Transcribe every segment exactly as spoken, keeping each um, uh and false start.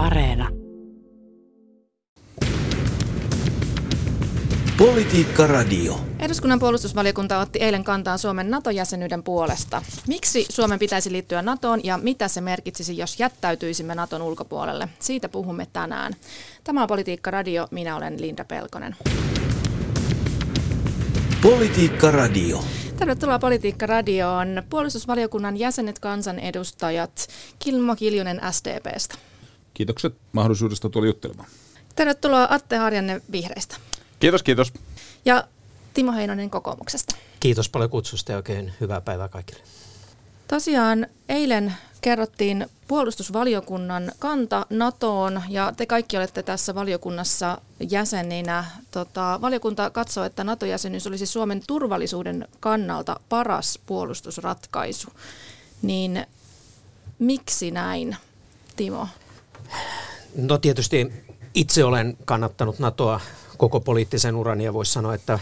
Areena. Politiikka Radio. Eduskunnan puolustusvaliokunta otti eilen kantaa Suomen NATO-jäsenyyden puolesta. Miksi Suomen pitäisi liittyä NATOon ja mitä se merkitsisi, jos jättäytyisimme NATOn ulkopuolelle? Siitä puhumme tänään. Tämä on Politiikka Radio. Minä olen Linda Pelkonen. Politiikka Radio. Tervetuloa Politiikka Radioon. Puolustusvaliokunnan jäsenet, kansanedustajat. Kimmo Kiljunen S D P:stä. Kiitokset mahdollisuudesta tulla juttelemaan. Tervetuloa Atte Harjanne Vihreistä. Kiitos, kiitos. Ja Timo Heinonen kokoomuksesta. Kiitos paljon kutsusta ja oikein hyvää päivää kaikille. Tosiaan eilen kerrottiin puolustusvaliokunnan kanta NATOon ja te kaikki olette tässä valiokunnassa jäseninä. Tota, valiokunta katsoo, että NATO-jäsenyys olisi Suomen turvallisuuden kannalta paras puolustusratkaisu. Niin miksi näin, Timo? No tietysti itse olen kannattanut NATOa koko poliittisen urani ja voisi sanoa, että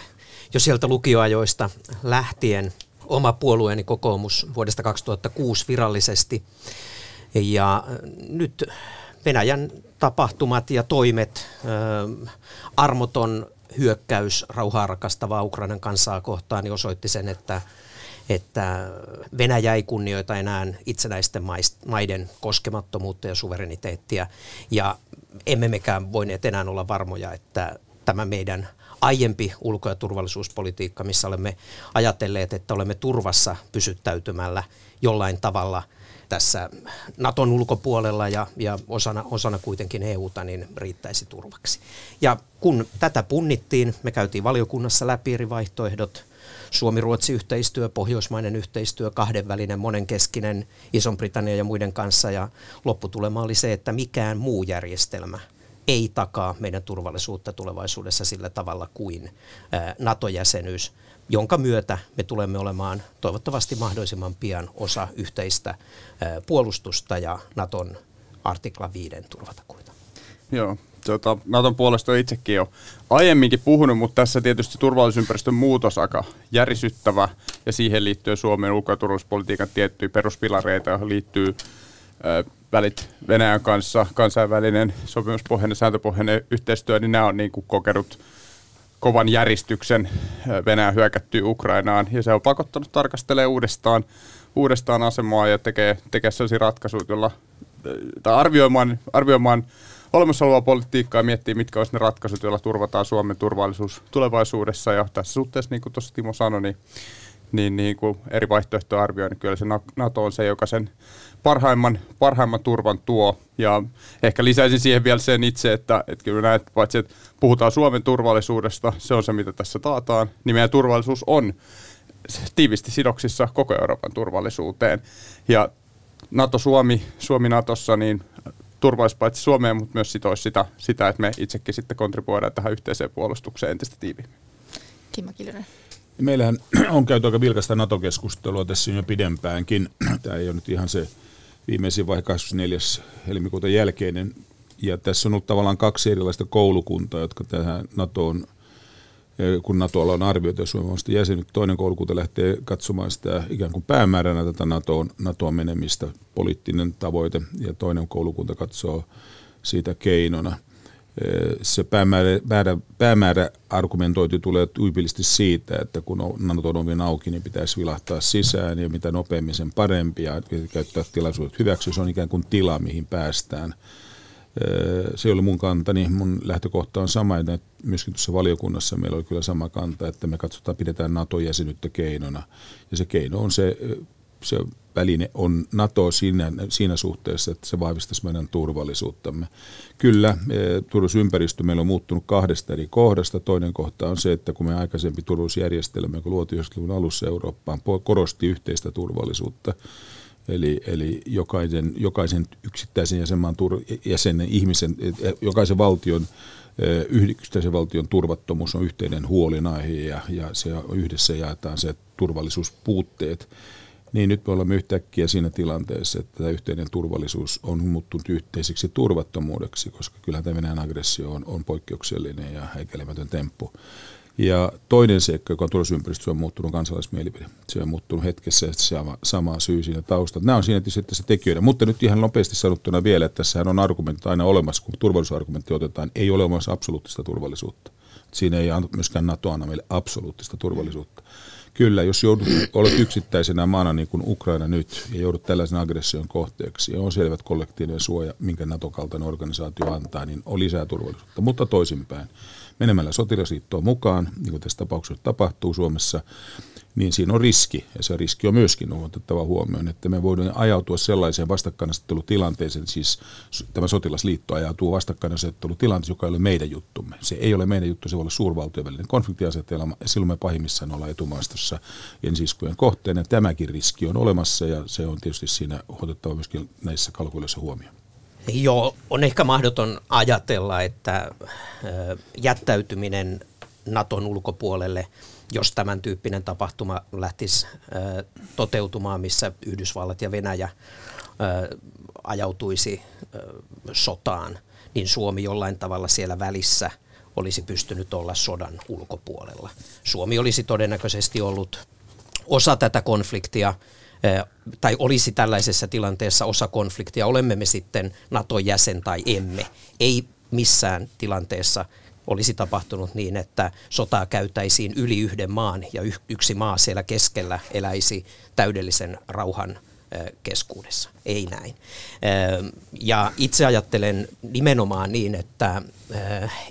jo sieltä lukioajoista lähtien oma puolueeni kokoomus vuodesta kaksituhattakuusi virallisesti ja nyt Venäjän tapahtumat ja toimet, äh, armoton hyökkäys rauhaa rakastavaa Ukrainan kansaa kohtaan niin osoitti sen, että, että Venäjä ei kunnioita enää itsenäisten maiden koskemattomuutta ja suvereniteettia ja emme mekään voineet enää olla varmoja, että tämä meidän aiempi ulko- ja turvallisuuspolitiikka, missä olemme ajatelleet, että olemme turvassa pysyttäytymällä jollain tavalla tässä NATOn ulkopuolella ja, ja osana, osana kuitenkin E U:ta, niin riittäisi turvaksi. Ja kun tätä punnittiin, me käytiin valiokunnassa läpi eri vaihtoehdot, Suomi-Ruotsi-yhteistyö, pohjoismainen yhteistyö, kahdenvälinen, monenkeskinen, Ison-Britannian ja muiden kanssa ja lopputulema oli se, että mikään muu järjestelmä ei takaa meidän turvallisuutta tulevaisuudessa sillä tavalla kuin NATO-jäsenyys, jonka myötä me tulemme olemaan toivottavasti mahdollisimman pian osa yhteistä puolustusta ja NATOn artikla viisi turvatakuita. Joo, tuota, NATOn puolesta on itsekin jo aiemminkin puhunut, mutta tässä tietysti turvallisuusympäristön muutos aika järisyttävä ja siihen liittyy Suomen ulko- ja turvallisuuspolitiikan tiettyjä peruspilareita, joihin liittyy välit Venäjän kanssa, kansainvälinen sopimuspohjainen, sääntöpohjainen yhteistyö, niin nämä on niin kuin kokenut kovan järistyksen. Venäjä hyökättyy Ukrainaan ja se on pakottanut tarkastelemaan uudestaan, uudestaan asemaa ja tekee, tekee sellaisia ratkaisuja, joilla tai arvioimaan, arvioimaan olemassa olevaa politiikkaa ja miettii, mitkä olisivat ne ratkaisut, joilla turvataan Suomen turvallisuus tulevaisuudessa. Ja tässä suhteessa, niin kuin tuossa Timo sanoi, niin niin, niin kuin eri vaihtoehtoja arvioin, niin kyllä se NATO on se, joka sen parhaimman, parhaimman turvan tuo. Ja ehkä lisäisin siihen vielä sen itse, että, että kyllä näet, paitsi että puhutaan Suomen turvallisuudesta, se on se, mitä tässä taataan, niin meidän turvallisuus on tiivisti sidoksissa koko Euroopan turvallisuuteen. Ja NATO-Suomi, Suomi-Natossa, niin turvallisuus paitsi Suomeen, mutta myös sitoisi sitä, sitä, että me itsekin sitten kontribuoidaan tähän yhteiseen puolustukseen entistä tiiviimmin. Kimmo Kiljunen. Meillähän on käyty aika vilkasta NATO-keskustelua tässä jo pidempäänkin. Tämä ei ole nyt ihan se viimeisin vaihe kahdeskymmenesneljäs helmikuuta jälkeinen. Ja tässä on ollut tavallaan kaksi erilaista koulukuntaa, jotka tähän NATOon, kun NATOlla on arvioitu ja suomalaisten jäsenet, toinen koulukunta lähtee katsomaan sitä ikään kuin päämääränä tätä NATOon, NATOon menemistä, poliittinen tavoite, ja toinen koulukunta katsoo siitä keinona. Se päämäärä, määrä, päämäärä argumentoitu tulee tyypillisesti siitä, että kun NATOn ovi on auki, niin pitäisi vilahtaa sisään ja mitä nopeammin sen parempi ja käyttää tilaisuudet hyväksi. Se on ikään kuin tila, mihin päästään. Se ei ole mun kantani. Mun lähtökohta on sama, että myöskin tuossa valiokunnassa meillä oli kyllä sama kanta, että me katsotaan, pidetään NATO-jäsenyyttä keinona. Ja se keino on se, se väline on NATO siinä, siinä suhteessa, että se vahvistaisi meidän turvallisuuttamme. Kyllä, turvallisuusympäristö meillä on muuttunut kahdesta eri kohdasta. Toinen kohta on se, että kun me aikaisempi turvallisuusjärjestelmä, joka luotiin yhdeksänkymmentäluvun alussa Eurooppaan, korosti yhteistä turvallisuutta. Eli, eli jokaisen, jokaisen yksittäisen jäsenmaan, jäsenen, ihmisen, jokaisen valtion, yksittäisen valtion turvattomuus on yhteinen huolenaihe ja, ja se yhdessä jaetaan se turvallisuuspuutteet. Niin nyt me olemme yhtäkkiä siinä tilanteessa, että tämä yhteinen turvallisuus on muuttunut yhteiseksi turvattomuudeksi, koska kyllähän tämä Venäjän aggressio on, on poikkeuksellinen ja häikäilemätön temppu. Ja toinen seikka, joka on turvallisuusympäristössä, on muuttunut kansalaismielipide. Se on muuttunut hetkessä ja sama, sama syy siinä taustalla. Nämä on siinä tietysti tässä tekijöitä. Mutta nyt ihan nopeasti sanottuna vielä, että tässähän on argumentit aina olemassa, kun turvallisuusargumentti otetaan, ei ole olemassa absoluuttista turvallisuutta. Siinä ei myöskään NATO anna meille absoluuttista turvallisuutta. Kyllä, jos joudut, olet yksittäisenä maana niin kuin Ukraina nyt ja joudut tällaisen aggression kohteeksi ja on selvät kollektiivinen suoja, minkä Naton kaltainen organisaatio antaa, niin on lisää turvallisuutta. Mutta toisinpäin, menemällä sotilasliittoon mukaan, niin kuin tässä tapauksessa tapahtuu Suomessa, niin siinä on riski, ja se riski on myöskin otettava huomioon, että me voidaan ajautua sellaiseen vastakkainasettelutilanteeseen, siis tämä sotilasliitto ajautuu vastakkainasettelutilanteeseen, joka ei ole meidän juttumme. Se ei ole meidän juttu, se voi olla suurvaltojen välinen konfliktiasetelma, ja silloin me pahimmissaan ollaan etumaastossa ensiskujen kohteena. Tämäkin riski on olemassa, ja se on tietysti siinä otettava myöskin näissä kalkuiluissa huomioon. Joo, on ehkä mahdoton ajatella, että jättäytyminen Naton ulkopuolelle, jos tämän tyyppinen tapahtuma lähtisi toteutumaan, missä Yhdysvallat ja Venäjä ajautuisi sotaan, niin Suomi jollain tavalla siellä välissä olisi pystynyt olla sodan ulkopuolella. Suomi olisi todennäköisesti ollut osa tätä konfliktia, tai olisi tällaisessa tilanteessa osa konfliktia, olemme me sitten Naton jäsen tai emme. Ei missään tilanteessa olisi tapahtunut niin, että sotaa käytäisiin yli yhden maan ja yksi maa siellä keskellä eläisi täydellisen rauhan keskuudessa. Ei näin. Ja itse ajattelen nimenomaan niin, että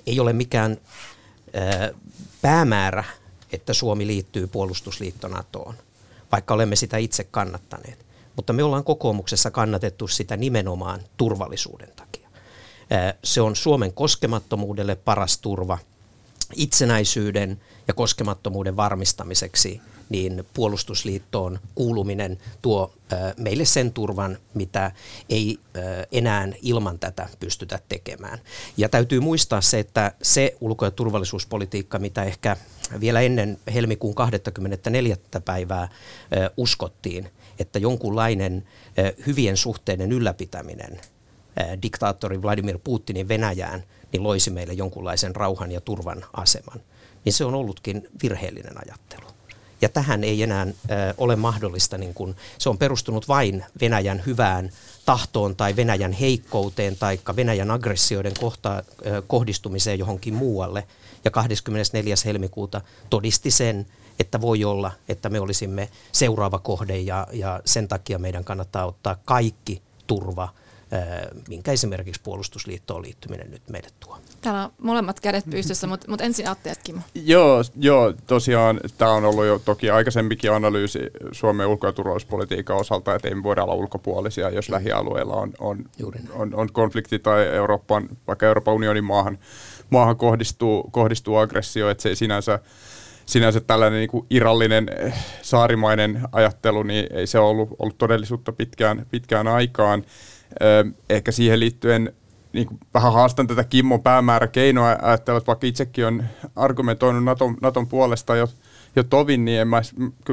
ei ole mikään päämäärä, että Suomi liittyy puolustusliitto NATOon, vaikka olemme sitä itse kannattaneet. Mutta me ollaan kokoomuksessa kannatettu sitä nimenomaan turvallisuuden takia. Se on Suomen koskemattomuudelle paras turva itsenäisyyden ja koskemattomuuden varmistamiseksi, niin puolustusliittoon kuuluminen tuo meille sen turvan, mitä ei enää ilman tätä pystytä tekemään. Ja täytyy muistaa se, että se ulko- ja turvallisuuspolitiikka, mitä ehkä vielä ennen helmikuun kahdeskymmenesneljäs päivää uskottiin, että jonkunlainen hyvien suhteiden ylläpitäminen diktaattori Vladimir Putinin Venäjään niin loisi meille jonkunlaisen rauhan ja turvan aseman, niin se on ollutkin virheellinen ajattelu. Ja tähän ei enää ole mahdollista, niin kun se on perustunut vain Venäjän hyvään tahtoon tai Venäjän heikkouteen tai Venäjän aggressioiden kohta, kohdistumiseen johonkin muualle. Ja kahdeskymmenesneljäs helmikuuta todisti sen, että voi olla, että me olisimme seuraava kohde ja, ja sen takia meidän kannattaa ottaa kaikki turva, minkä esimerkiksi puolustusliittoon liittyminen nyt meille tuo. Täällä on molemmat kädet pystyssä, mutta mut ensin aatteet, Kimmo. Joo, joo, tosiaan tämä on ollut jo toki aikaisempikin analyysi Suomen ulko- ja turvallisuuspolitiikan osalta, että ei me voida olla ulkopuolisia, jos lähialueella on, on, on, on konflikti tai Euroopan, vaikka Euroopan unionin maahan, maahan kohdistuu, kohdistuu aggressio, että se ei sinänsä Sinänsä tällainen niin kuin irrallinen saarimainen ajattelu, niin ei se ole ollut, ollut todellisuutta pitkään, pitkään aikaan. Ehkä siihen liittyen niin kuin vähän haastan tätä Kimmon päämääräkeinoa ajattelua, että vaikka itsekin on argumentoinut Naton, Naton puolesta jo, jo tovin, niin en mä,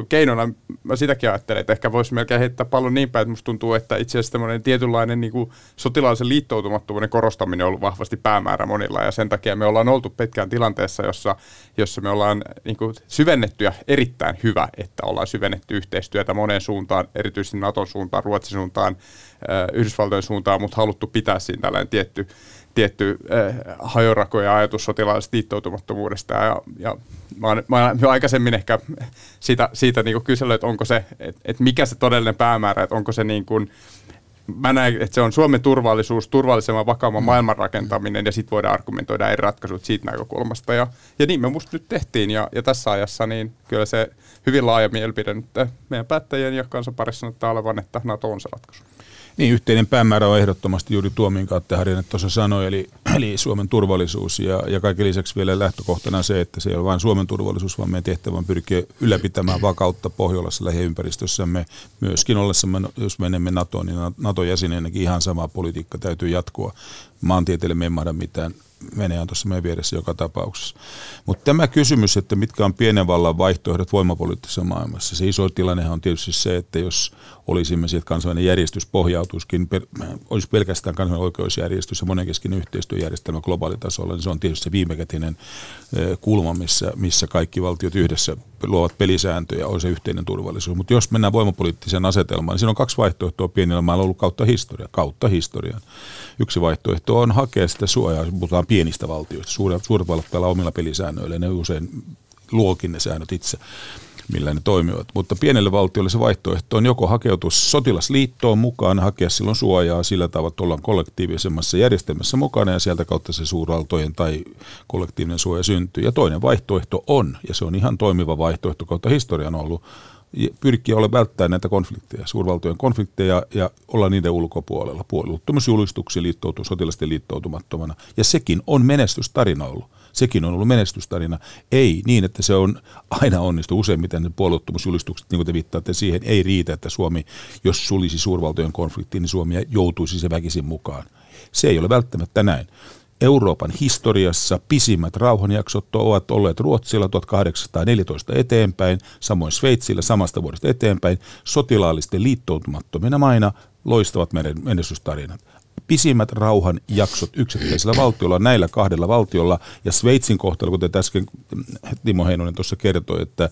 keinona mä sitäkin ajattelen, että ehkä voisi melkein heittää paljon niin päin, että musta tuntuu, että itse asiassa tämmöinen tietynlainen niin kuin sotilaallisen liittoutumattomuuden korostaminen on ollut vahvasti päämäärä monilla, ja sen takia me ollaan oltu pitkään tilanteessa, jossa, jossa me ollaan niin kuin syvennetty, ja erittäin hyvä, että ollaan syvennetty yhteistyötä moneen suuntaan, erityisesti Naton suuntaan, Ruotsin suuntaan, Yhdysvaltojen suuntaan, mutta haluttu pitää siinä tällainen tietty, tietty eh, hajorako ja ajatus sotilaallisesta liittoutumattomuudesta. Ja, ja mä oon, mä oon jo aikaisemmin ehkä siitä, siitä niinku kysellyt, että onko se, et, et mikä se todellinen päämäärä, että onko se niin kuin, mä näen, että se on Suomen turvallisuus, turvallisemman, vakaamman maailman rakentaminen, ja sitten voidaan argumentoida eri ratkaisut siitä näkökulmasta. Ja, ja niin me musta nyt tehtiin, ja, ja tässä ajassa niin kyllä se hyvin laaja mielipide nyt meidän päättäjien ja kansan parissa näyttää olevan, että NATO on se ratkaisu. Niin, yhteinen päämäärä on ehdottomasti juuri tuo, minkä Atte Harjanne tuossa sanoi, eli, eli Suomen turvallisuus. Ja, ja kaiken lisäksi vielä lähtökohtana se, että se ei ole vain Suomen turvallisuus, vaan meidän tehtävä on pyrkiä ylläpitämään vakautta Pohjolassa lähiympäristössämme. Myöskin ollessamme, jos menemme NATOon, niin NATO-jäsenenäkin ihan sama politiikka täytyy jatkua. Maantieteelle me ei mahda mitään. Venäjä on tuossa meidän vieressä joka tapauksessa. Mutta tämä kysymys, että mitkä on pienen vallan vaihtoehdot voimapoliittisessa maailmassa, se iso tilannehan on tietysti se, että jos olisimme siitä kansainvälinen järjestys pohjautuisikin, olisi pelkästään kansainvälinen oikeusjärjestys ja monenkeskinen yhteistyöjärjestelmä globaalitasolla, niin se on tietysti se viimekätinen kulma, missä, missä kaikki valtiot yhdessä luovat pelisääntöjä, on se yhteinen turvallisuus. Mutta jos mennään voimapoliittiseen asetelmaan, niin siinä on kaksi vaihtoehtoa pienillä mailla ollut kautta historian. Kautta historian. Yksi vaihtoehto on hakea sitä suojaa, puhutaan pienistä valtioista. Suuret vallat pelaa omilla pelisäännöillä, ne usein luokin ne säännöt itse, millä ne toimivat. Mutta pienelle valtiolle se vaihtoehto on joko hakeutua sotilasliittoon mukaan, hakea silloin suojaa sillä tavalla, että ollaan kollektiivisemmassa järjestelmässä mukana ja sieltä kautta se suurvaltojen tai kollektiivinen suoja syntyy. Ja toinen vaihtoehto on, ja se on ihan toimiva vaihtoehto kautta historian ollut, pyrkiä ole välttää näitä konflikteja, suurvaltojen konflikteja ja olla niiden ulkopuolella. Puolueettomuusjulistuksia liittoutuu sotilaisten liittoutumattomana. Ja sekin on menestystarina ollut. Sekin on ollut menestystarina. Ei niin, että se on aina onnistu. Useimmiten ne puolueettomuusjulistukset, niin kuin te viittaatte siihen, ei riitä, että Suomi, jos sulisi suurvaltojen konfliktiin, niin Suomi joutuisi se väkisin mukaan. Se ei ole välttämättä näin. Euroopan historiassa pisimmät rauhanjaksot ovat olleet Ruotsilla tuhatkahdeksansataaneljätoista eteenpäin, samoin Sveitsillä samasta vuodesta eteenpäin. Sotilaallisten liittoutumattomina maina loistavat menestystarinat. Pisimmät rauhanjaksot yksittäisellä valtiolla, näillä kahdella valtiolla ja Sveitsin kohtalla, kuten äsken Timo Heinonen tuossa kertoi, että,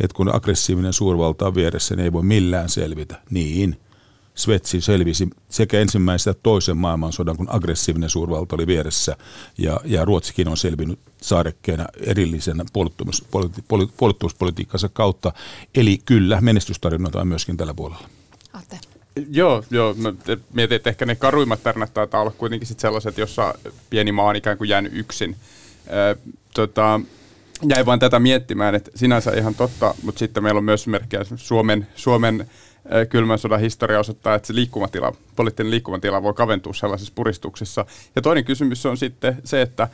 että kun aggressiivinen suurvalta on vieressä, niin ei voi millään selvitä. Niin. Sveitsi selvisi sekä ensimmäisen että toisen maailmansodan, kun aggressiivinen suurvalta oli vieressä, ja, ja Ruotsikin on selvinnyt saarekkeena erillisenä puolustuspolitiikkansa kautta. Eli kyllä, menestystarinoita on myöskin tällä puolella. Atte. Joo, joo. Mä mietin, että ehkä ne karuimmat tarinat taitaa olla kuitenkin sit sellaiset, jossa pieni maa on ikään kuin jäänyt yksin. Öö, tota, jäin vaan tätä miettimään, että sinänsä ihan totta, mutta sitten meillä on myös merkkejä Suomen... Suomen kylmän sodan historia osoittaa, että se liikkumatila, poliittinen liikkumatila voi kaventua sellaisessa puristuksessa. Ja toinen kysymys on sitten se, että,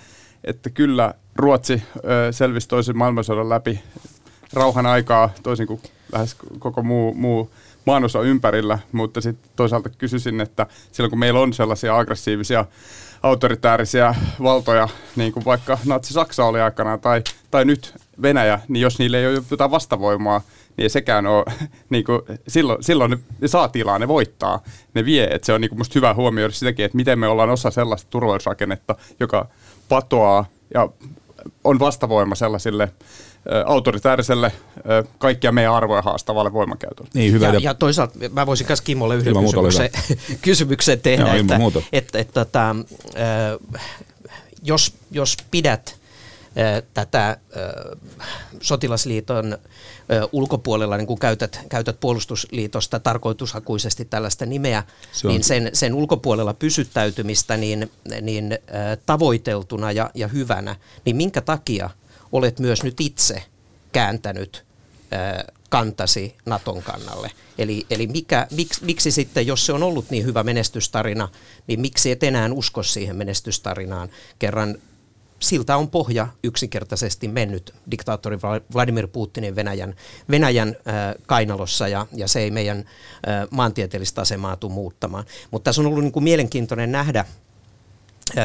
että kyllä Ruotsi selvisi toisen maailmansodan läpi rauhan aikaa, toisin kuin lähes koko muu, muu maanosa ympärillä, mutta sitten toisaalta kysyisin, että silloin kun meillä on sellaisia aggressiivisia autoritäärisiä valtoja, niin kuin vaikka Natsi-Saksa oli aikanaan tai, tai nyt Venäjä, niin jos niille ei ole jotain vastavoimaa, niin sekään on, niin kuin, silloin, silloin ne saa tilaa, ne voittaa, ne vie. Että se on niin kuin musta hyvä huomioida sitäkin, että miten me ollaan osa sellaista turvallisuusrakennetta, joka patoaa ja on vastavoima sellaisille autoritääriselle, kaikkia meidän arvoja haastavalle voimankäytölle. Niin, hyvä. Ja, ja toisaalta mä voisin myös Kimmolle yhden kysymyksen, kysymyksen tehdä, joo, että, että, että, että tota, jos, jos pidät tätä sotilasliiton ulkopuolella, niin kun käytät, käytät puolustusliitosta tarkoitushakuisesti tällaista nimeä, se niin sen, sen ulkopuolella pysyttäytymistä niin, niin tavoiteltuna ja, ja hyvänä, niin minkä takia olet myös nyt itse kääntänyt kantasi Naton kannalle? Eli, eli mikä, miksi, miksi sitten, jos se on ollut niin hyvä menestystarina, niin miksi et enää usko siihen menestystarinaan kerran? Siltä on pohja yksinkertaisesti mennyt diktaattori Vladimir Putinin Venäjän, Venäjän äh, kainalossa, ja, ja se ei meidän äh, maantieteellistä asemaa tule muuttamaan. Mutta tässä on ollut niin kuin mielenkiintoinen nähdä, äh,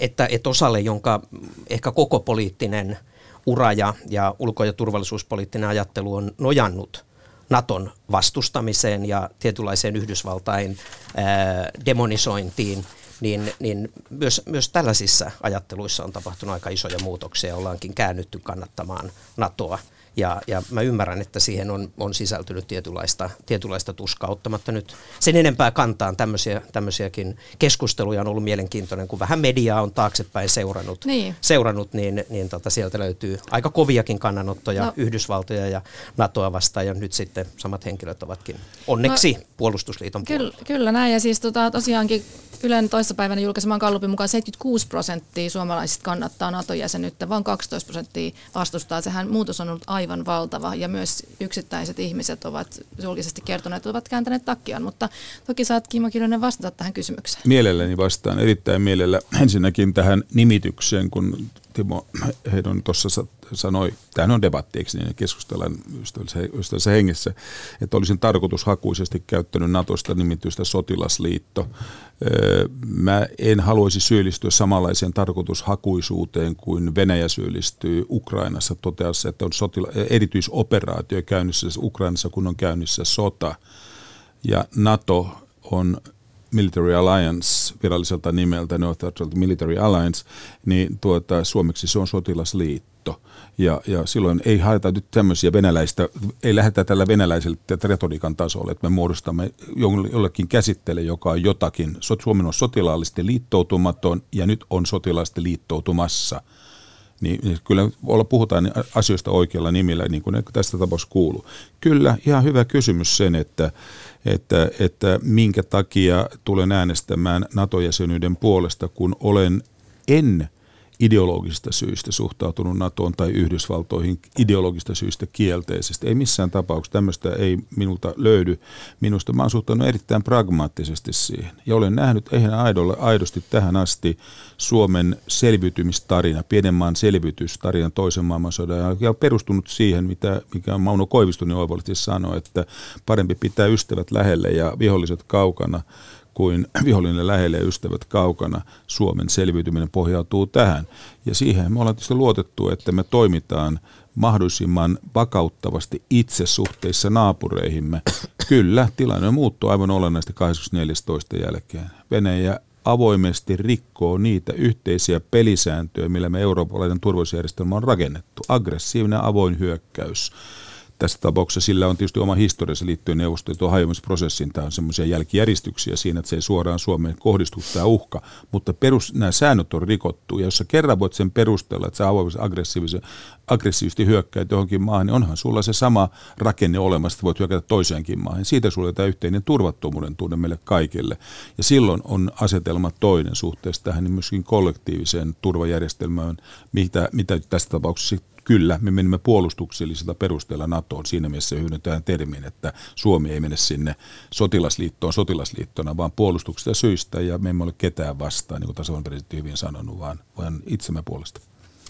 että, että osalle, jonka ehkä koko poliittinen ura ja, ja ulko- ja turvallisuuspoliittinen ajattelu on nojannut Naton vastustamiseen ja tietynlaiseen Yhdysvaltain äh, demonisointiin, Niin, niin myös, myös tällaisissa ajatteluissa on tapahtunut aika isoja muutoksia, ollaankin käännytty kannattamaan NATOa. Ja, ja mä ymmärrän, että siihen on, on sisältynyt tietynlaista, tietynlaista tuskaa, ottamatta nyt sen enempää kantaan. Tämmöisiä, tämmöisiäkin keskusteluja on ollut mielenkiintoinen, kun vähän mediaa on taaksepäin seurannut, niin, seurannut, niin, niin tota, sieltä löytyy aika koviakin kannanottoja, no, Yhdysvaltoja ja NATOa vastaan, ja nyt sitten samat henkilöt ovatkin onneksi no, puolustusliiton puolella. Kyllä, kyllä näin, ja siis tota, tosiaankin Ylen toissapäivänä julkaiseman gallupin mukaan seitsemänkymmentäkuusi prosenttia suomalaisista kannattaa NATO-jäsenyyttä, vaan kaksitoista prosenttia vastustaa. Sehän muutos on ollut aivan valtava, ja myös yksittäiset ihmiset ovat julkisesti kertoneet, että ovat kääntäneet takkiaan, mutta toki saat, Kimmo Kiljunen, vastata tähän kysymykseen. Mielelläni vastaan, erittäin mielellä. Ensinnäkin tähän nimitykseen, kun Timo Heinonen tuossa sanoi, tämähän on debattiksi, niin keskustellaan ystävällisessä hengessä, että olisin tarkoitushakuisesti käyttänyt NATOsta nimitystä sotilasliitto. Mä en haluaisi syyllistyä samanlaiseen tarkoitushakuisuuteen kuin Venäjä syyllistyy Ukrainassa toteassa, että on sotila- erityisoperaatio käynnissä Ukrainassa, kun on käynnissä sota. Ja NATO on Military Alliance, viralliselta nimeltä North Atlantic Military Alliance, niin tuota, suomeksi se on sotilasliitto. Ja, ja silloin ei haeta nyt tämmöisiä venäläistä, ei lähdetä tällä venäläiselle retoriikan tasolle, että me muodostamme jollekin käsitteelle, joka on jotakin. Suomen on sotilaallisesti liittoutumaton ja nyt on sotilaallisesti liittoutumassa. Niin kyllä puhutaan asioista oikealla nimellä, niin kuin tästä tapauksessa kuuluu. Kyllä, ihan hyvä kysymys sen, että, että, että minkä takia tulen äänestämään NATO-jäsenyyden puolesta, kun olen en ideologisista syistä suhtautunut NATOon tai Yhdysvaltoihin ideologisista syistä kielteisesti. Ei missään tapauksessa, tämmöistä ei minulta löydy. Minusta mä oon suhtautunut erittäin pragmaattisesti siihen. Ja olen nähnyt eihän aidolla, aidosti tähän asti Suomen selviytymistarina, pienen maan selviytystarina toisen maailmansodan, joka on perustunut siihen, mitä, mikä Mauno Koivistonen oivallisesti sanoi, että parempi pitää ystävät lähellä ja viholliset kaukana, kuin vihollinen lähelle ja ystävät kaukana. Suomen selviytyminen pohjautuu tähän. Ja siihen me ollaan tietysti luotettu, että me toimitaan mahdollisimman vakauttavasti itse suhteissa naapureihimme. Kyllä, tilanne muuttuu aivan olennaisesti kahdeskymmenesneljäs toista jälkeen. Venäjä avoimesti rikkoo niitä yhteisiä pelisääntöjä, millä me eurooppalainen turvallisuusjärjestelmä on rakennettu. Aggressiivinen avoin hyökkäys. Tässä tapauksessa sillä on tietysti oma historiassa liittyen neuvostoliiton hajoamisprosessiin. Tämä on semmoisia jälkijäristyksiä siinä, että se ei suoraan Suomeen kohdistu tämä uhka, mutta perus, nämä säännöt on rikottu. Ja jos sä kerran voit sen perustella, että sä aggressiivisesti hyökkäät johonkin maahan, niin onhan sulla se sama rakenne olemassa, että voit hyökätä toiseenkin maahan. Siitä sulla on tämä yhteinen turvattomuuden tunne meille kaikille. Ja silloin on asetelma toinen suhteessa tähän niin myöskin kollektiiviseen turvajärjestelmään, mitä, mitä tässä tapauksessa kyllä, me menemme puolustuksellisella perusteella NATOon. Siinä mielessä hyödynnetään termin, että Suomi ei mene sinne sotilasliittoon sotilasliittona, vaan puolustuksesta syistä, ja me emme ole ketään vastaan, niin kuin tasavallan presidentti hyvin sanonut, vaan, vaan itsemme puolesta.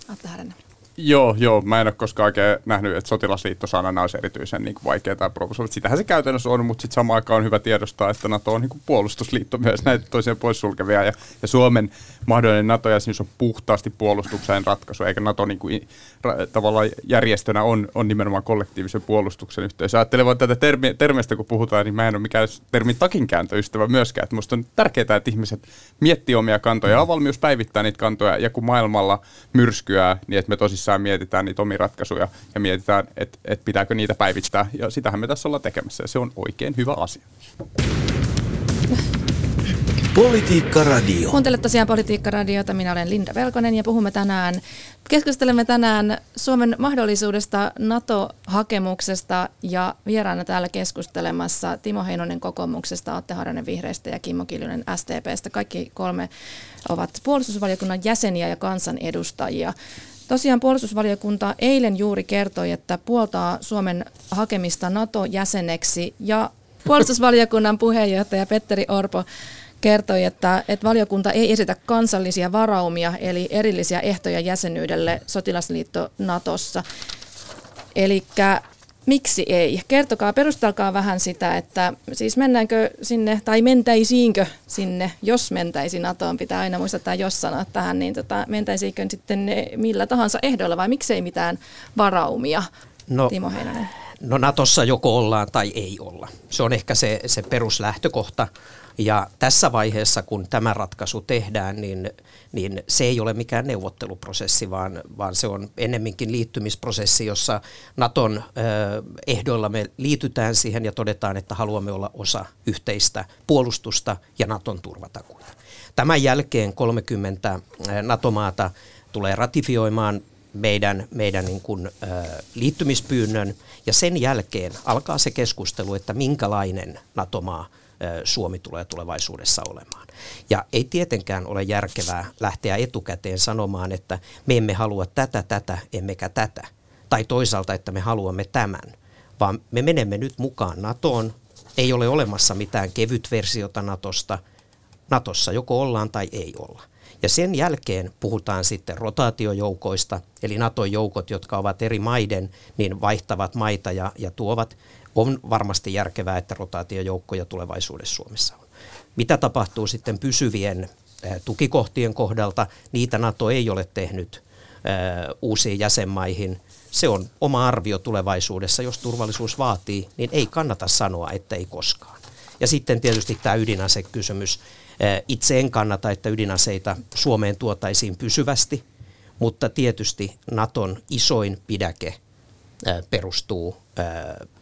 Atte Harjanne. Joo, joo, mä en ole koskaan oikein nähnyt, että sotilasliittosanana olisi erityisen niin kuin vaikea tai provosoiva. Sitähän se käytännössä on, mutta sitten samaan aikaan on hyvä tiedostaa, että NATO on niin kuin puolustusliitto myös näitä toisiaan poissulkevia. Ja, ja Suomen mahdollinen NATO-jäsenyys on puhtaasti puolustukseen ratkaisu, eikä NATO niin kuin, ra, tavallaan järjestönä on, on nimenomaan kollektiivisen puolustuksen yhteydessä. Ajattelen vaan tätä termi, termistä, kun puhutaan, niin mä en ole mikään termin takintääntöystävä myöskään. Että musta on tärkeää, että ihmiset miettii omia kantoja, on valmius päivittää niitä kantoja, ja kun maailmalla myrskyää, niin että me tosissaan mietitään niitä omia ratkaisuja ja mietitään, että et pitääkö niitä päivittää. Ja sitähän me tässä ollaan tekemässä, ja se on oikein hyvä asia. Politiikka Radio. Kuuntelet tosiaan Politiikka Radiota. Minä olen Linda Velkonen ja puhumme tänään, keskustelemme tänään Suomen mahdollisuudesta NATO-hakemuksesta ja vieraana täällä keskustelemassa Timo Heinonen kokoomuksesta, Atte Harjanne vihreistä ja Kimmo Kiljunen S D P:stä. Kaikki kolme ovat puolustusvaliokunnan jäseniä ja kansanedustajia. Tosiaan puolustusvaliokunta eilen juuri kertoi, että puoltaa Suomen hakemista NATO-jäseneksi, ja puolustusvaliokunnan puheenjohtaja Petteri Orpo kertoi, että, että valiokunta ei esitä kansallisia varaumia, eli erillisiä ehtoja jäsenyydelle sotilasliitto NATOssa. Eli miksi ei? Kertokaa, perustelkaa vähän sitä, että siis mennäänkö sinne, tai mentäisiinkö sinne, jos mentäisi NATOon, pitää aina muistaa tämä jos sanoa tähän, niin tota, mentäisiinkö sitten millä tahansa ehdoilla, vai miksei mitään varaumia, no, Timo Heinonen? No NATOssa joko ollaan tai ei olla. Se on ehkä se, se peruslähtökohta. Ja tässä vaiheessa, kun tämä ratkaisu tehdään, niin, niin se ei ole mikään neuvotteluprosessi, vaan, vaan se on ennemminkin liittymisprosessi, jossa NATOn eh, ehdoilla me liitytään siihen ja todetaan, että haluamme olla osa yhteistä puolustusta ja NATOn turvatakuita. Tämän jälkeen kolmekymmentä NATO-maata tulee ratifioimaan meidän, meidän niin kuin, eh, liittymispyynnön, ja sen jälkeen alkaa se keskustelu, että minkälainen NATO-maa Suomi tulee tulevaisuudessa olemaan. Ja ei tietenkään ole järkevää lähteä etukäteen sanomaan, että me emme halua tätä, tätä, emmekä tätä. Tai toisaalta, että me haluamme tämän. Vaan me menemme nyt mukaan NATOon. Ei ole olemassa mitään kevyt versiota NATOsta. NATOssa joko ollaan tai ei olla. Ja sen jälkeen puhutaan sitten rotaatiojoukoista, eli NATO-joukot, jotka ovat eri maiden, niin vaihtavat maita ja, ja tuovat. On varmasti järkevää, että rotaatiojoukkoja tulevaisuudessa Suomessa on. Mitä tapahtuu sitten pysyvien tukikohtien kohdalta? Niitä NATO ei ole tehnyt äh, uusiin jäsenmaihin. Se on oma arvio tulevaisuudessa. Jos turvallisuus vaatii, niin ei kannata sanoa, että ei koskaan. Ja sitten tietysti tämä ydinasekysymys. Itse en kannata, että ydinaseita Suomeen tuotaisiin pysyvästi, mutta tietysti NATOn isoin pidäke perustuu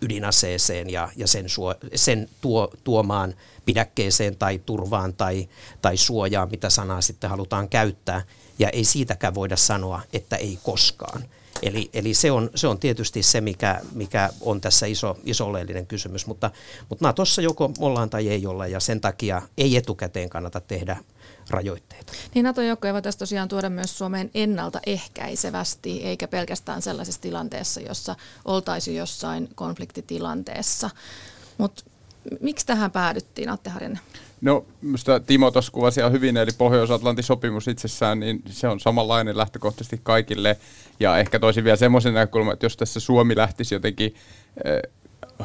ydinaseeseen ja sen, suo, sen tuo, tuomaan pidäkkeeseen tai turvaan tai, tai suojaan, mitä sanaa sitten halutaan käyttää. Ja ei siitäkään voida sanoa, että ei koskaan. Eli, eli se, on, se on tietysti se, mikä, mikä on tässä iso, iso oleellinen kysymys, mutta, mutta NATOssa joko ollaan tai ei olla, ja sen takia ei etukäteen kannata tehdä rajoitteita. Niin NATO-joukkoja voitaisiin tosiaan tuoda myös Suomeen ennaltaehkäisevästi, eikä pelkästään sellaisessa tilanteessa, jossa oltaisiin jossain konfliktitilanteessa. Mut miksi tähän päädyttiin, Atte Harjanne? No, minusta Timo tuossa kuvasi hyvin, eli Pohjois-Atlantin sopimus itsessään, niin se on samanlainen lähtökohtaisesti kaikille. Ja ehkä toisin vielä semmoisen näkökulman, että jos tässä Suomi lähtisi jotenkin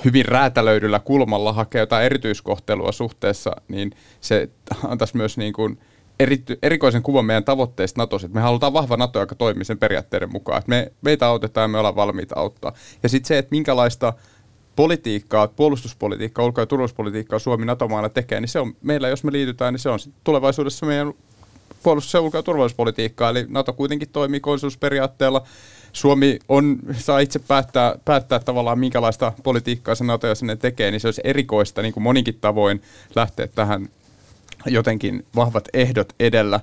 hyvin räätälöidyllä kulmalla hakea jotain erityiskohtelua suhteessa, niin se antaisi myös niin kuin erity, erikoisen kuvan meidän tavoitteista NATOssa. Me halutaan vahva NATO, joka toimii sen periaatteiden mukaan. Että me, meitä autetaan ja me ollaan valmiita auttaa. Ja sitten se, että minkälaista politiikkaa, puolustuspolitiikkaa, ulko- ja turvallisuuspolitiikkaa Suomi NATO-maana tekee, niin se on meillä, jos me liitytään, niin se on tulevaisuudessa meidän puolustus- ja ulko- ja turvallisuuspolitiikkaa. Eli NATO kuitenkin toimii konsensusperiaatteella. Suomi on, saa itse päättää, päättää tavallaan, minkälaista politiikkaa se NATO ja sinne tekee, niin se olisi erikoista niin kuin moninkin tavoin lähteä tähän jotenkin vahvat ehdot edellä.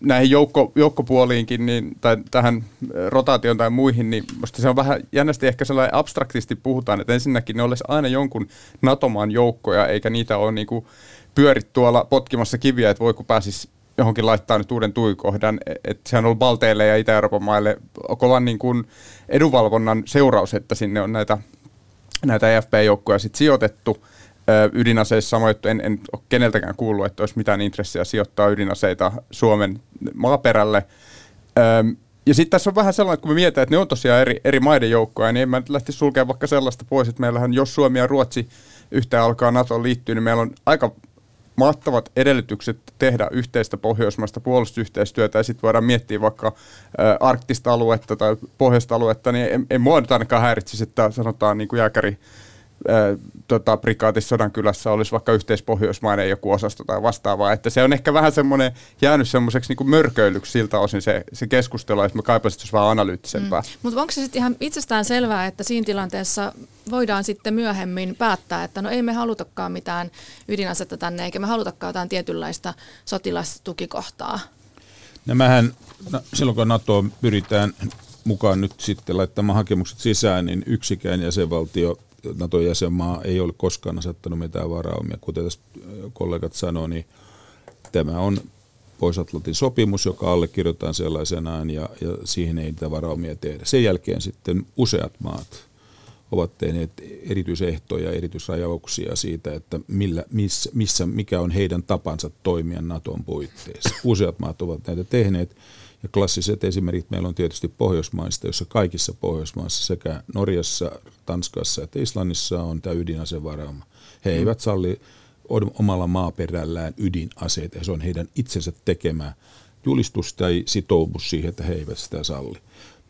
Näihin joukko, joukkopuoliinkin niin, tai tähän rotaatioon tai muihin, niin musta se on vähän jännästi ehkä sellainen abstraktisti puhutaan, että ensinnäkin ne olisi aina jonkun NATO-maan joukkoja, eikä niitä ole niin kuin pyörit tuolla potkimassa kiviä, että voiko pääsisi johonkin laittaa nyt uuden tuikohdan, että sehän on ollut Balteille ja Itä-Euroopan maille kovan niin kuin edunvalvonnan seuraus, että sinne on näitä, näitä E F P-joukkoja sitten sijoitettu. Ydinaseissa sama juttu, en, en ole keneltäkään kuullut, että olisi mitään intressiä sijoittaa ydinaseita Suomen maaperälle. Öm, ja sitten tässä on vähän sellainen, että kun me mietitään, että ne on tosiaan eri, eri maiden joukkoja, niin en mä nyt lähtisi sulkemaan vaikka sellaista pois, että meillähän, jos Suomi ja Ruotsi yhtään alkaa NATOon liittyä, niin meillä on aika mahtavat edellytykset tehdä yhteistä pohjoismaista puolustusyhteistyötä, ja sitten voidaan miettiä vaikka ä, arktista aluetta tai pohjoista aluetta, niin en, en mua nyt ainakaan häiritsisi, että sanotaan niin kuin jääkäri, Tota, prikaatissa Sodankylässä olisi vaikka yhteispohjoismainen joku osasto tai vastaavaa, että se on ehkä vähän semmoinen jäänyt semmoiseksi niinku mörköilyksi siltä osin se, se keskustelu, että mä kaipaisin, että se olisi vähän analyyttisempää. Mm. Mutta onko se sitten ihan itsestään selvää, että siinä tilanteessa voidaan sitten myöhemmin päättää, että no ei me halutakaan mitään ydinasetta tänne, eikä me halutakaan jotain tietynlaista sotilastukikohtaa? Nämähän, no, silloin kun NATO pyritään mukaan nyt sitten laittamaan hakemukset sisään, niin yksikään jäsenvaltio NATO-jäsenmaa ei ole koskaan asettanut mitään varaumia. Kuten tässä kollegat sanoi, niin tämä on Pohjois-Atlantin sopimus, joka allekirjoitetaan sellaisenaan, ja, ja siihen ei niitä varaumia tehdä. Sen jälkeen sitten useat maat ovat tehneet erityisehtoja, erityisrajauksia siitä, että millä, missä, missä, mikä on heidän tapansa toimia NATOn puitteissa. Useat maat ovat näitä tehneet. Ja klassiset esimerkit meillä on tietysti Pohjoismaista, jossa kaikissa Pohjoismaissa sekä Norjassa, Tanskassa että Islannissa on tämä ydinasevarauma. He mm. eivät salli omalla maaperällään ydinaseita. Se on heidän itsensä tekemä julistus tai sitoumus siihen, että he eivät sitä salli.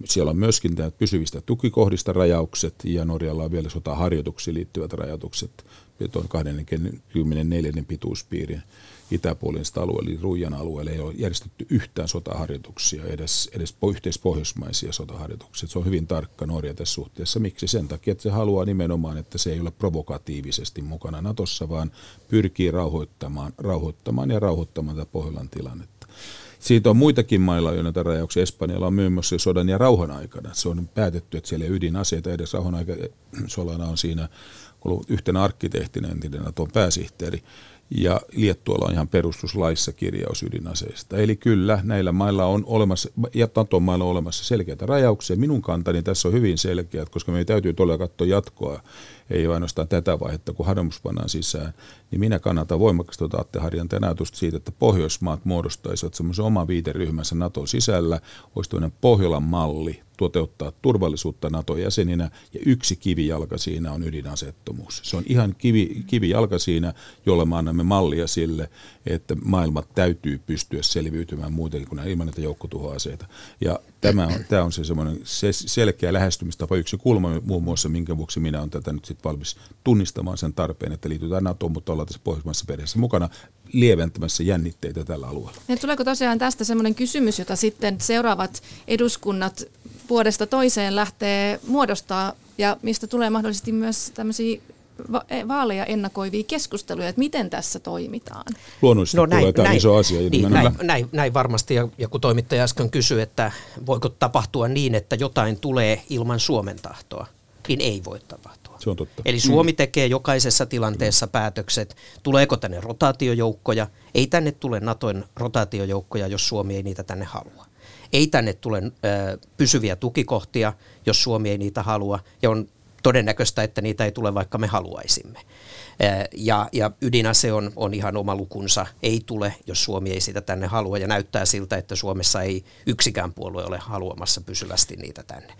Siellä on myöskin tämä pysyvistä tukikohdista rajaukset, ja Norjalla on vielä sotaharjoituksiin liittyvät rajoitukset. Tuon kaksikymmentäneljä pituuspiirin itäpuolista alueella, eli Ruijan alueella, ei ole järjestetty yhtään sotaharjoituksia, edes, edes yhteispohjoismaisia sotaharjoituksia. Se on hyvin tarkka Norja tässä suhteessa. Miksi? Sen takia, että se haluaa nimenomaan, että se ei ole provokatiivisesti mukana NATOssa, vaan pyrkii rauhoittamaan, rauhoittamaan ja rauhoittamaan tätä Pohjolan tilannetta. Siitä on muitakin mailla jo näitä rajauksia. Espanjalla on myös sodan ja rauhan aikana. Se on päätetty, että siellä ei ydinaseita edes rauhan aikana. Solana on siinä ollut yhtenä arkkitehtinä, entinen NATOn pääsihteeri. ja Liettualla on ihan perustuslaissa kirjaus ydinaseista. Eli kyllä näillä mailla on olemassa, ja Naton mailla on olemassa selkeitä rajauksia. Minun kantani tässä on hyvin selkeä, koska meidän täytyy todella katsoa jatkoa, ei ainoastaan tätä vaihetta, kun harjoitus pannaan sisään, niin minä kannatan voimakkaasti Atte Harjan tänäytöstä siitä, että Pohjoismaat muodostaisivat semmoisen oman viiteryhmänsä Naton sisällä, olisi tämmöinen Pohjolan malli toteuttaa turvallisuutta Nato-jäseninä, ja yksi kivijalka siinä on ydinasettomuus. Se on ihan kivi, kivijalka siinä, jolla me annamme mallia sille, että maailma täytyy pystyä selviytymään muutenkin kuin ilman näitä joukkotuhoaseita. Ja tämä on, tämä on se semmoinen selkeä lähestymistapa, yksi kulma muun muassa, minkä vuoksi minä olen tätä nyt sitten valmis tunnistamaan sen tarpeen, että liitytään NATOon, mutta ollaan tässä pohjoismaisessa perheessä mukana lieventämässä jännitteitä tällä alueella. Ja tuleeko tosiaan tästä semmoinen kysymys, jota sitten seuraavat eduskunnat vuodesta toiseen lähtee muodostaa ja mistä tulee mahdollisesti myös tämmöisiä vaaleja ennakoivia keskusteluja, että miten tässä toimitaan? Luonnollisesti no, tulee tämä iso asia. Niin, näin, näin, näin varmasti, ja, ja kun toimittaja äsken kysyi, että voiko tapahtua niin, että jotain tulee ilman Suomen tahtoa, niin ei voi tapahtua. Se on totta. Eli Suomi tekee jokaisessa tilanteessa päätökset, tuleeko tänne rotaatiojoukkoja, ei tänne tule NATOn rotaatiojoukkoja, jos Suomi ei niitä tänne halua. Ei tänne tule ö, pysyviä tukikohtia, jos Suomi ei niitä halua, ja on todennäköistä, että niitä ei tule, vaikka me haluaisimme. Ö, ja, ja ydinase on, on ihan oma lukunsa, ei tule, jos Suomi ei sitä tänne halua, ja näyttää siltä, että Suomessa ei yksikään puolue ole haluamassa pysyvästi niitä tänne.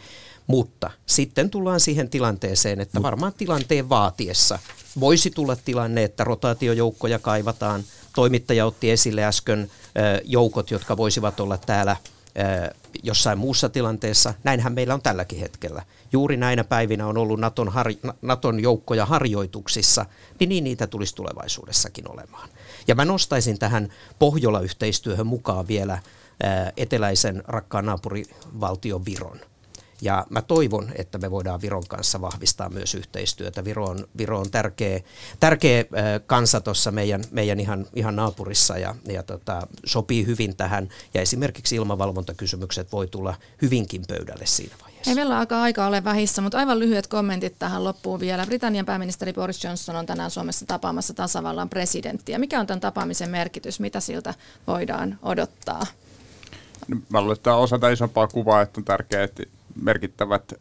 Mutta sitten tullaan siihen tilanteeseen, että varmaan tilanteen vaatiessa voisi tulla tilanne, että rotaatiojoukkoja kaivataan. Toimittaja otti esille äsken ö, joukot, jotka voisivat olla täällä jossain muussa tilanteessa. Näinhän meillä on tälläkin hetkellä. Juuri näinä päivinä on ollut Naton, har- Naton joukkoja harjoituksissa, niin niitä tulisi tulevaisuudessakin olemaan. Ja mä nostaisin tähän Pohjola-yhteistyöhön mukaan vielä eteläisen rakkaan naapurivaltion Viron. Ja mä toivon, että me voidaan Viron kanssa vahvistaa myös yhteistyötä. Viro on, Viro on tärkeä, tärkeä kansa tuossa meidän, meidän ihan, ihan naapurissa ja, ja tota, sopii hyvin tähän. Ja esimerkiksi ilmavalvontakysymykset voi tulla hyvinkin pöydälle siinä vaiheessa. Ei vielä alkaa aika ole vähissä, mutta aivan lyhyet kommentit tähän loppuun vielä. Britannian pääministeri Boris Johnson on tänään Suomessa tapaamassa tasavallan presidenttiä. Mikä on tämän tapaamisen merkitys? Mitä siltä voidaan odottaa? Mä luulen, että tämä on osa tätä isompaa kuvaa, että on tärkeää, että merkittävät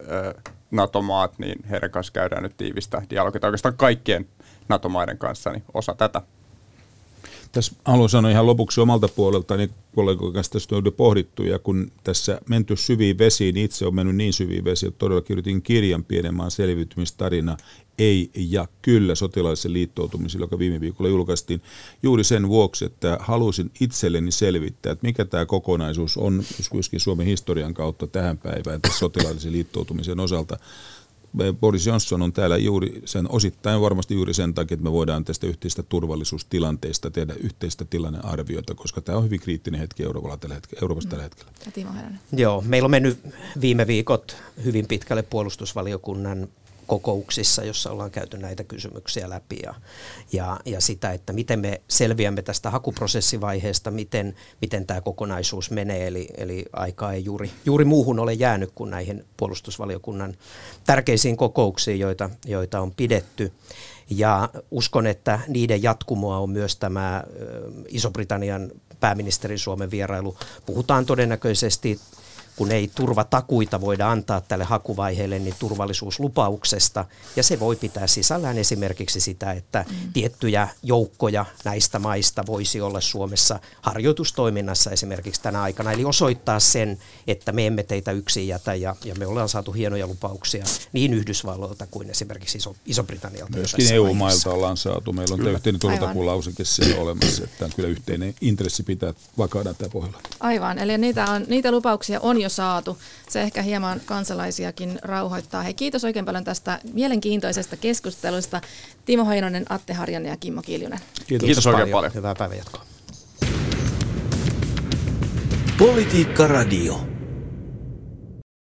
NATO-maat, niin heidän kanssa käydään nyt tiivistä dialogia oikeastaan kaikkien NATO-maiden kanssa, niin osa tätä. Tässä haluan sanoa ihan lopuksi omalta puolelta, niin kollegojen kanssa tästä on pohdittu, ja kun tässä menty syviin vesiin, niin itse on mennyt niin syviin vesiin, että todella kirjoitin kirjan Pienen maan selviytymistarina, ei ja kyllä sotilaallisen liittoutumiselle, joka viime viikolla julkaistiin, juuri sen vuoksi, että halusin itselleni selvittää, että mikä tämä kokonaisuus on, myöskin Suomen historian kautta tähän päivään, tässä sotilaallisen liittoutumisen osalta. Boris Johnson on täällä juuri sen osittain varmasti juuri sen takia, että me voidaan tästä yhteistä turvallisuustilanteesta tehdä yhteistä tilannearviota, koska tämä on hyvin kriittinen hetki Euroopassa tällä hetkellä. Euroopassa tällä hetkellä. Joo, meillä on mennyt viime viikot hyvin pitkälle puolustusvaliokunnan kokouksissa, jossa ollaan käyty näitä kysymyksiä läpi ja, ja, ja sitä, että miten me selviämme tästä hakuprosessivaiheesta, miten, miten tämä kokonaisuus menee, eli, eli aikaa ei juuri, juuri muuhun ole jäänyt kuin näihin puolustusvaliokunnan tärkeisiin kokouksiin, joita, joita on pidetty. Ja uskon, että niiden jatkumoa on myös tämä Iso-Britannian pääministerin Suomen vierailu. Puhutaan todennäköisesti, kun ei turvatakuita voida antaa tälle hakuvaiheelle, niin turvallisuuslupauksesta. Ja se voi pitää sisällään esimerkiksi sitä, että mm. tiettyjä joukkoja näistä maista voisi olla Suomessa harjoitustoiminnassa esimerkiksi tänä aikana. Eli osoittaa sen, että me emme teitä yksin jätä ja, ja me ollaan saatu hienoja lupauksia niin Yhdysvalloilta kuin esimerkiksi Iso- Iso-Britannialta. Myöskin E U-mailta ollaan saatu. Meillä on kyllä tämä yhteinen turvatakuulauseke siellä olemassa, että on kyllä yhteinen intressi pitää vakaana tämä pohjalla. Aivan, eli niitä, on, niitä lupauksia on jo saatu. Se ehkä hieman kansalaisiakin rauhoittaa. Hei, kiitos oikein paljon tästä mielenkiintoisesta keskustelusta. Timo Heinonen, Atte Harjanne ja Kimmo Kiljunen. Kiitos, kiitos oikein paljon. paljon. Hyvää päivänjatkoa. Politiikka Radio.